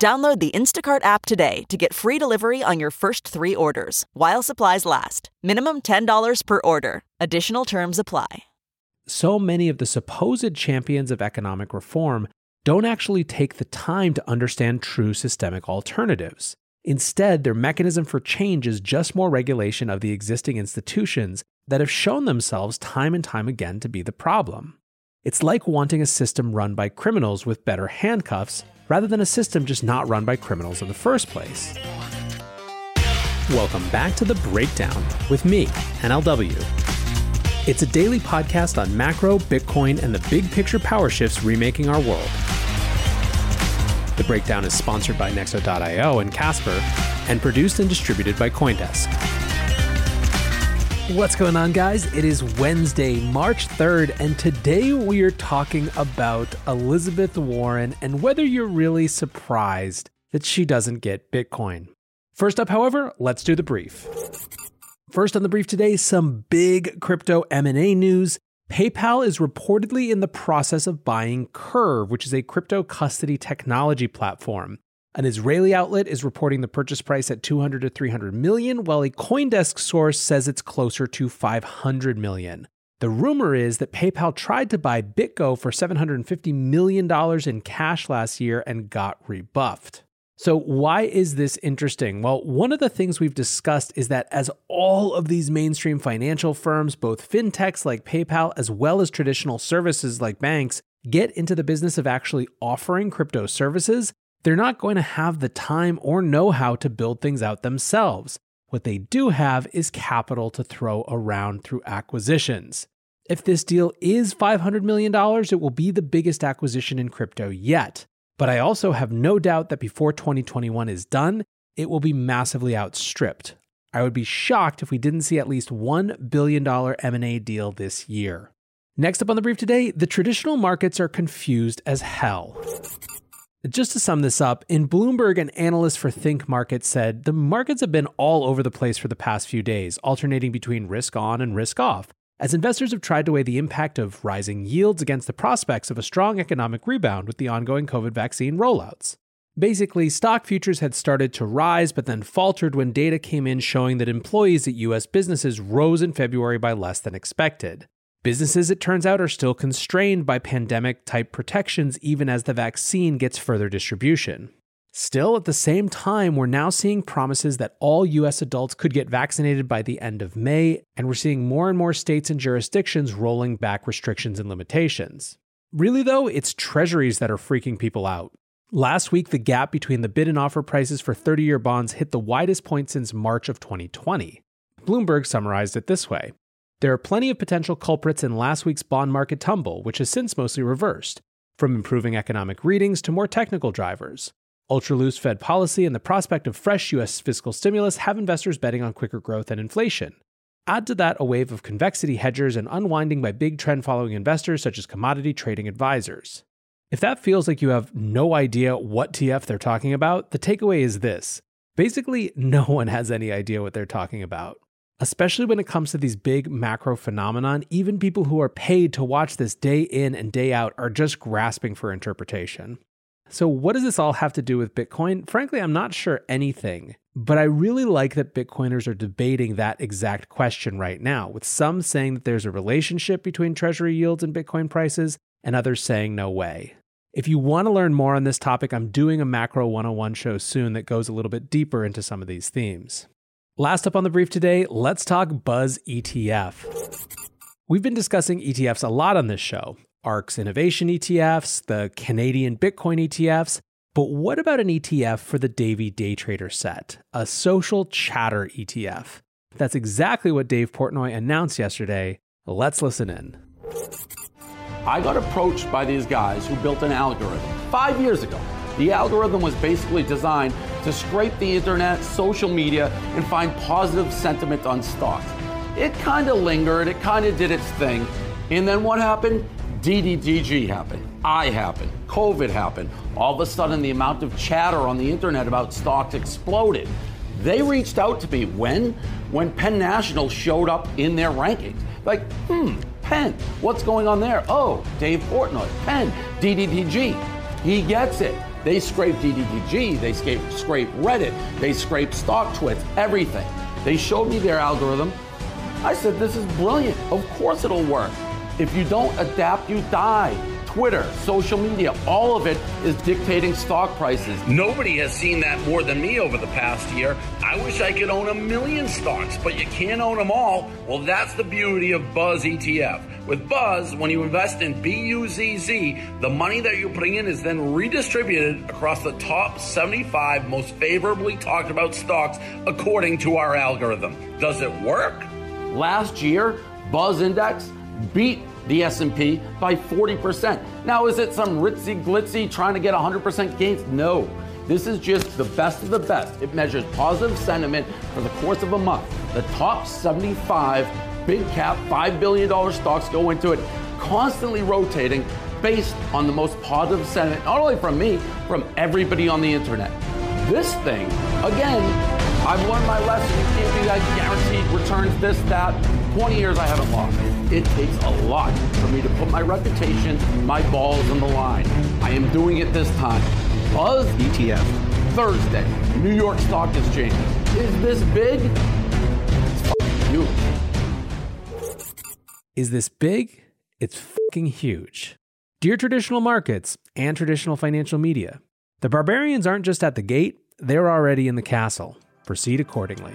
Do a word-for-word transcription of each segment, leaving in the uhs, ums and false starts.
Download the Instacart app today to get free delivery on your first three orders, while supplies last. Minimum ten dollars per order. Additional terms apply. So many of the supposed champions of economic reform don't actually take the time to understand true systemic alternatives. Instead, their mechanism for change is just more regulation of the existing institutions that have shown themselves time and time again to be the problem. It's like wanting a system run by criminals with better handcuffs, rather than a system just not run by criminals in the first place. Welcome back to The Breakdown with me, N L W. It's a daily podcast on macro, Bitcoin, and the big picture power shifts remaking our world. The Breakdown is sponsored by Nexo dot io and Casper, and produced and distributed by CoinDesk. What's going on, guys? It is Wednesday, March third, and today we are talking about Elizabeth Warren and whether you're really surprised that she doesn't get Bitcoin. First up, however, let's do the brief. First on the brief today, some big crypto M and A news. PayPal is reportedly in the process of buying Curve, which is a crypto custody technology platform. An Israeli outlet is reporting the purchase price at two hundred to three hundred million dollars, while a CoinDesk source says it's closer to five hundred million dollars. The rumor is that PayPal tried to buy BitGo for seven hundred fifty million dollars in cash last year and got rebuffed. So why is this interesting? Well, one of the things we've discussed is that as all of these mainstream financial firms, both fintechs like PayPal, as well as traditional services like banks, get into the business of actually offering crypto services, they're not going to have the time or know-how to build things out themselves. What they do have is capital to throw around through acquisitions. If this deal is five hundred million dollars, it will be the biggest acquisition in crypto yet. But I also have no doubt that before twenty twenty-one is done, it will be massively outstripped. I would be shocked if we didn't see at least one billion dollars M and A deal this year. Next up on the brief today, the traditional markets are confused as hell. Just to sum this up, in Bloomberg, an analyst for Think Markets said, the markets have been all over the place for the past few days, alternating between risk on and risk off, as investors have tried to weigh the impact of rising yields against the prospects of a strong economic rebound with the ongoing COVID vaccine rollouts. Basically, stock futures had started to rise but then faltered when data came in showing that employees at U S businesses rose in February by less than expected. Businesses, it turns out, are still constrained by pandemic-type protections even as the vaccine gets further distribution. Still, at the same time, we're now seeing promises that all U S adults could get vaccinated by the end of May, and we're seeing more and more states and jurisdictions rolling back restrictions and limitations. Really, though, it's treasuries that are freaking people out. Last week, the gap between the bid and offer prices for thirty-year bonds hit the widest point since March of twenty twenty. Bloomberg summarized it this way. There are plenty of potential culprits in last week's bond market tumble, which has since mostly reversed, from improving economic readings to more technical drivers. Ultra-loose Fed policy and the prospect of fresh U S fiscal stimulus have investors betting on quicker growth and inflation. Add to that a wave of convexity hedgers and unwinding by big trend-following investors such as commodity trading advisors. If that feels like you have no idea what T F they're talking about, the takeaway is this. Basically, no one has any idea what they're talking about. Especially when it comes to these big macro phenomenon, even people who are paid to watch this day in and day out are just grasping for interpretation. So what does this all have to do with Bitcoin? Frankly, I'm not sure anything, but I really like that Bitcoiners are debating that exact question right now, with some saying that there's a relationship between treasury yields and Bitcoin prices, and others saying no way. If you want to learn more on this topic, I'm doing a Macro one oh one show soon that goes a little bit deeper into some of these themes. Last up on The Brief today, let's talk Buzz E T F. We've been discussing E T Fs a lot on this show. ARC's Innovation E T Fs, the Canadian Bitcoin E T Fs. But what about an E T F for the Davey Day Trader set? A social chatter E T F. That's exactly what Dave Portnoy announced yesterday. Let's listen in. I got approached by these guys who built an algorithm five years ago. The algorithm was basically designed to scrape the internet, social media, and find positive sentiment on stocks. It kind of lingered, it kind of did its thing. And then what happened? D D D G happened, I happened, COVID happened. All of a sudden, the amount of chatter on the internet about stocks exploded. They reached out to me when? When Penn National showed up in their rankings. Like, hmm, Penn, what's going on there? Oh, Dave Portnoy, Penn, D D D G. He gets it. They scrape D D D G, they scrape, scrape Reddit, they scrape StockTwits, everything. They showed me their algorithm. I said, this is brilliant. Of course it'll work. If you don't adapt, you die. Twitter, social media, all of it is dictating stock prices. Nobody has seen that more than me over the past year. I wish I could own a million stocks, but you can't own them all. Well, that's the beauty of Buzz E T F. With Buzz, when you invest in B U Z Z, the money that you're putting in is then redistributed across the top seventy-five most favorably talked about stocks according to our algorithm. Does it work? Last year, Buzz Index beat the S and P by forty percent. Now, is it some ritzy glitzy trying to get one hundred percent gains? No. This is just the best of the best. It measures positive sentiment for the course of a month. The top seventy-five big cap, five billion dollars stocks go into it, constantly rotating based on the most positive sentiment, not only from me, from everybody on the internet. This thing, again, I've learned my lesson. You can't be like guaranteed returns this, that. twenty years I haven't lost. It takes a lot for me to put my reputation, my balls on the line. I am doing it this time. Buzz E T F, Thursday, New York Stock Exchange. Is this big? It's f***ing huge. Is this big? It's f***ing huge. Dear traditional markets and traditional financial media, the barbarians aren't just at the gate, they're already in the castle. Proceed accordingly.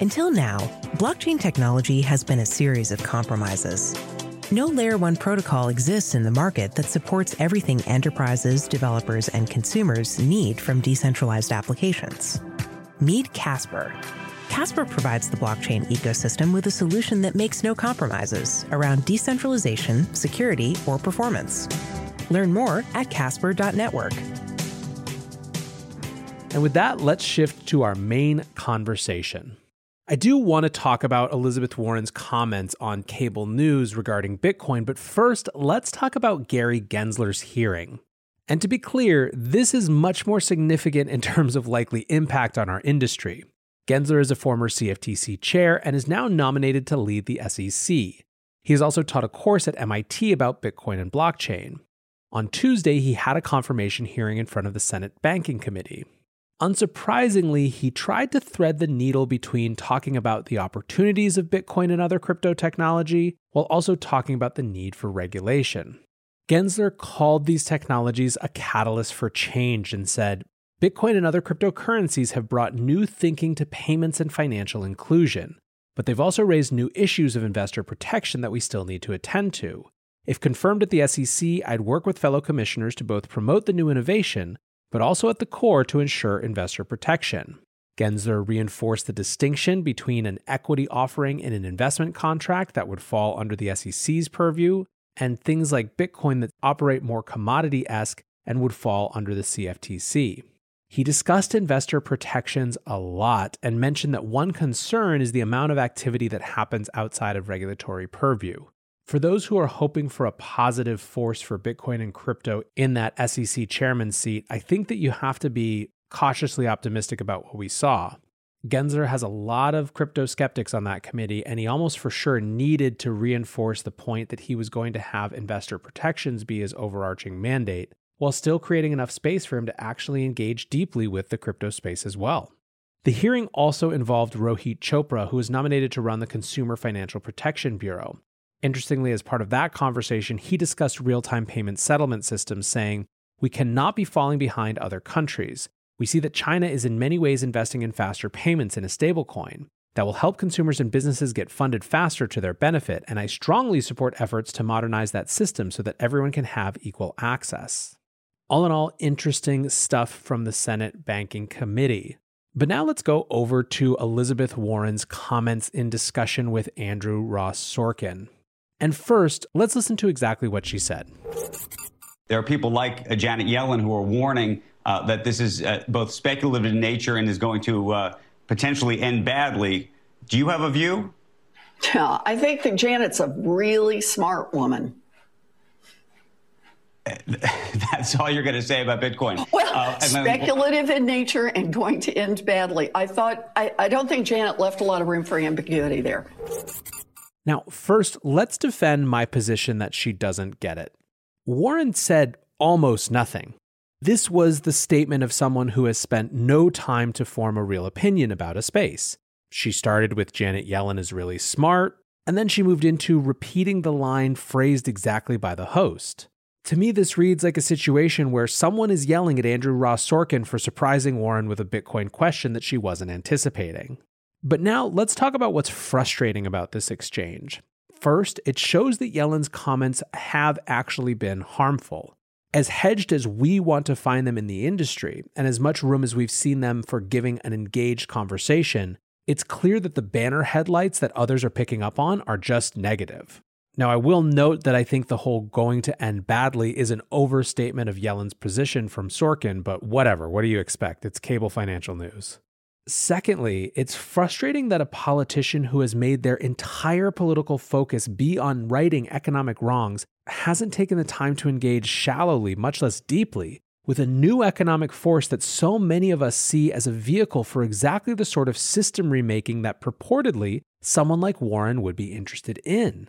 Until now, blockchain technology has been a series of compromises. No layer one protocol exists in the market that supports everything enterprises, developers, and consumers need from decentralized applications. Meet Casper. Casper provides the blockchain ecosystem with a solution that makes no compromises around decentralization, security, or performance. Learn more at casper dot network. And with that, let's shift to our main conversation. I do want to talk about Elizabeth Warren's comments on cable news regarding Bitcoin, but first, let's talk about Gary Gensler's hearing. And to be clear, this is much more significant in terms of likely impact on our industry. Gensler is a former C F T C chair and is now nominated to lead the S E C. He has also taught a course at M I T about Bitcoin and blockchain. On Tuesday, he had a confirmation hearing in front of the Senate Banking Committee. Unsurprisingly, he tried to thread the needle between talking about the opportunities of Bitcoin and other crypto technology, while also talking about the need for regulation. Gensler called these technologies a catalyst for change and said, Bitcoin and other cryptocurrencies have brought new thinking to payments and financial inclusion, but they've also raised new issues of investor protection that we still need to attend to. If confirmed at the S E C, I'd work with fellow commissioners to both promote the new innovation but also at the core to ensure investor protection. Gensler reinforced the distinction between an equity offering and an investment contract that would fall under the S E C's purview, and things like Bitcoin that operate more commodity-esque and would fall under the C F T C. He discussed investor protections a lot and mentioned that one concern is the amount of activity that happens outside of regulatory purview. For those who are hoping for a positive force for Bitcoin and crypto in that S E C chairman seat, I think that you have to be cautiously optimistic about what we saw. Gensler has a lot of crypto skeptics on that committee, and he almost for sure needed to reinforce the point that he was going to have investor protections be his overarching mandate, while still creating enough space for him to actually engage deeply with the crypto space as well. The hearing also involved Rohit Chopra, who was nominated to run the Consumer Financial Protection Bureau. Interestingly, as part of that conversation, he discussed real-time payment settlement systems, saying, "We cannot be falling behind other countries. We see that China is in many ways investing in faster payments in a stablecoin that will help consumers and businesses get funded faster to their benefit, and I strongly support efforts to modernize that system so that everyone can have equal access." All in all, interesting stuff from the Senate Banking Committee. But now let's go over to Elizabeth Warren's comments in discussion with Andrew Ross Sorkin. And first, let's listen to exactly what she said. There are people like uh, Janet Yellen who are warning uh, that this is uh, both speculative in nature and is going to uh, potentially end badly. Do you have a view? Yeah, I think that Janet's a really smart woman. That's all you're going to say about Bitcoin. Well, uh, speculative then, in nature and going to end badly. I thought, I, I don't think Janet left a lot of room for ambiguity there. Now, first, let's defend my position that she doesn't get it. Warren said almost nothing. This was the statement of someone who has spent no time to form a real opinion about a space. She started with Janet Yellen is really smart, and then she moved into repeating the line phrased exactly by the host. To me, this reads like a situation where someone is yelling at Andrew Ross Sorkin for surprising Warren with a Bitcoin question that she wasn't anticipating. But now let's talk about what's frustrating about this exchange. First, it shows that Yellen's comments have actually been harmful. As hedged as we want to find them in the industry, and as much room as we've seen them for giving an engaged conversation, it's clear that the banner headlights that others are picking up on are just negative. Now, I will note that I think the whole going to end badly is an overstatement of Yellen's position from Sorkin, but whatever, what do you expect? It's cable financial news. Secondly, it's frustrating that a politician who has made their entire political focus be on righting economic wrongs hasn't taken the time to engage shallowly, much less deeply, with a new economic force that so many of us see as a vehicle for exactly the sort of system remaking that purportedly someone like Warren would be interested in.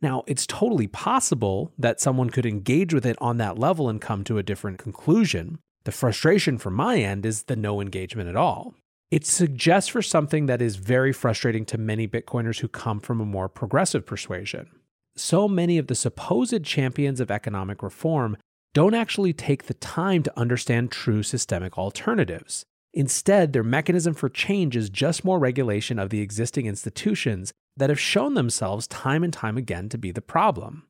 Now, it's totally possible that someone could engage with it on that level and come to a different conclusion. The frustration from my end is the no engagement at all. It suggests for something that is very frustrating to many Bitcoiners who come from a more progressive persuasion. So many of the supposed champions of economic reform don't actually take the time to understand true systemic alternatives. Instead, their mechanism for change is just more regulation of the existing institutions that have shown themselves time and time again to be the problem.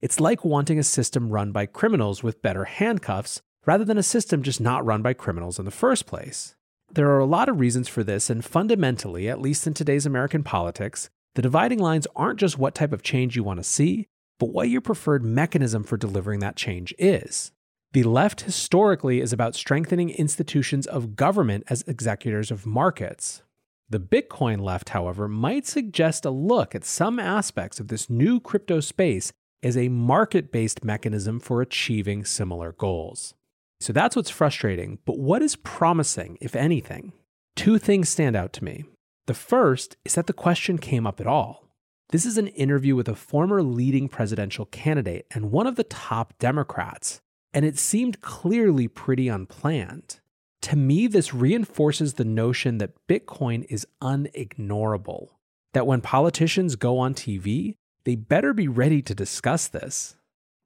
It's like wanting a system run by criminals with better handcuffs rather than a system just not run by criminals in the first place. There are a lot of reasons for this, and fundamentally, at least in today's American politics, the dividing lines aren't just what type of change you want to see, but what your preferred mechanism for delivering that change is. The left historically is about strengthening institutions of government as executors of markets. The Bitcoin left, however, might suggest a look at some aspects of this new crypto space as a market-based mechanism for achieving similar goals. So that's what's frustrating, but what is promising, if anything? Two things stand out to me. The first is that the question came up at all. This is an interview with a former leading presidential candidate and one of the top Democrats, and it seemed clearly pretty unplanned. To me, this reinforces the notion that Bitcoin is unignorable, that when politicians go on T V, they better be ready to discuss this.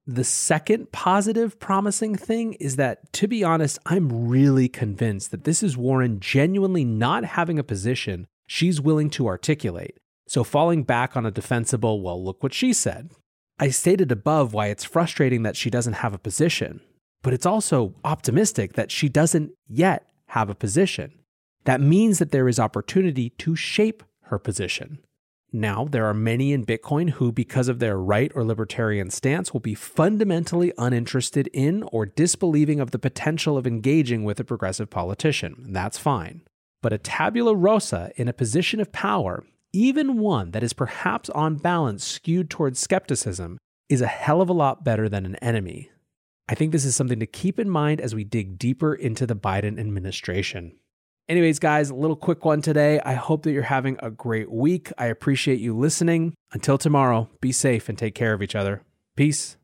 The second positive, promising thing is that, to be honest, I'm really convinced that this is Warren genuinely not having a position she's willing to articulate, so falling back on a defensible, well, look what she said. I stated above why it's frustrating that she doesn't have a position, but it's also optimistic that she doesn't yet have a position. That means that there is opportunity to shape her position. Now, there are many in Bitcoin who, because of their right or libertarian stance, will be fundamentally uninterested in or disbelieving of the potential of engaging with a progressive politician. That's fine. But a tabula rasa in a position of power even one that is perhaps on balance skewed towards skepticism, is a hell of a lot better than an enemy. I think this is something to keep in mind as we dig deeper into the Biden administration. Anyways, guys, a little quick one today. I hope that you're having a great week. I appreciate you listening. Until tomorrow, be safe and take care of each other. Peace.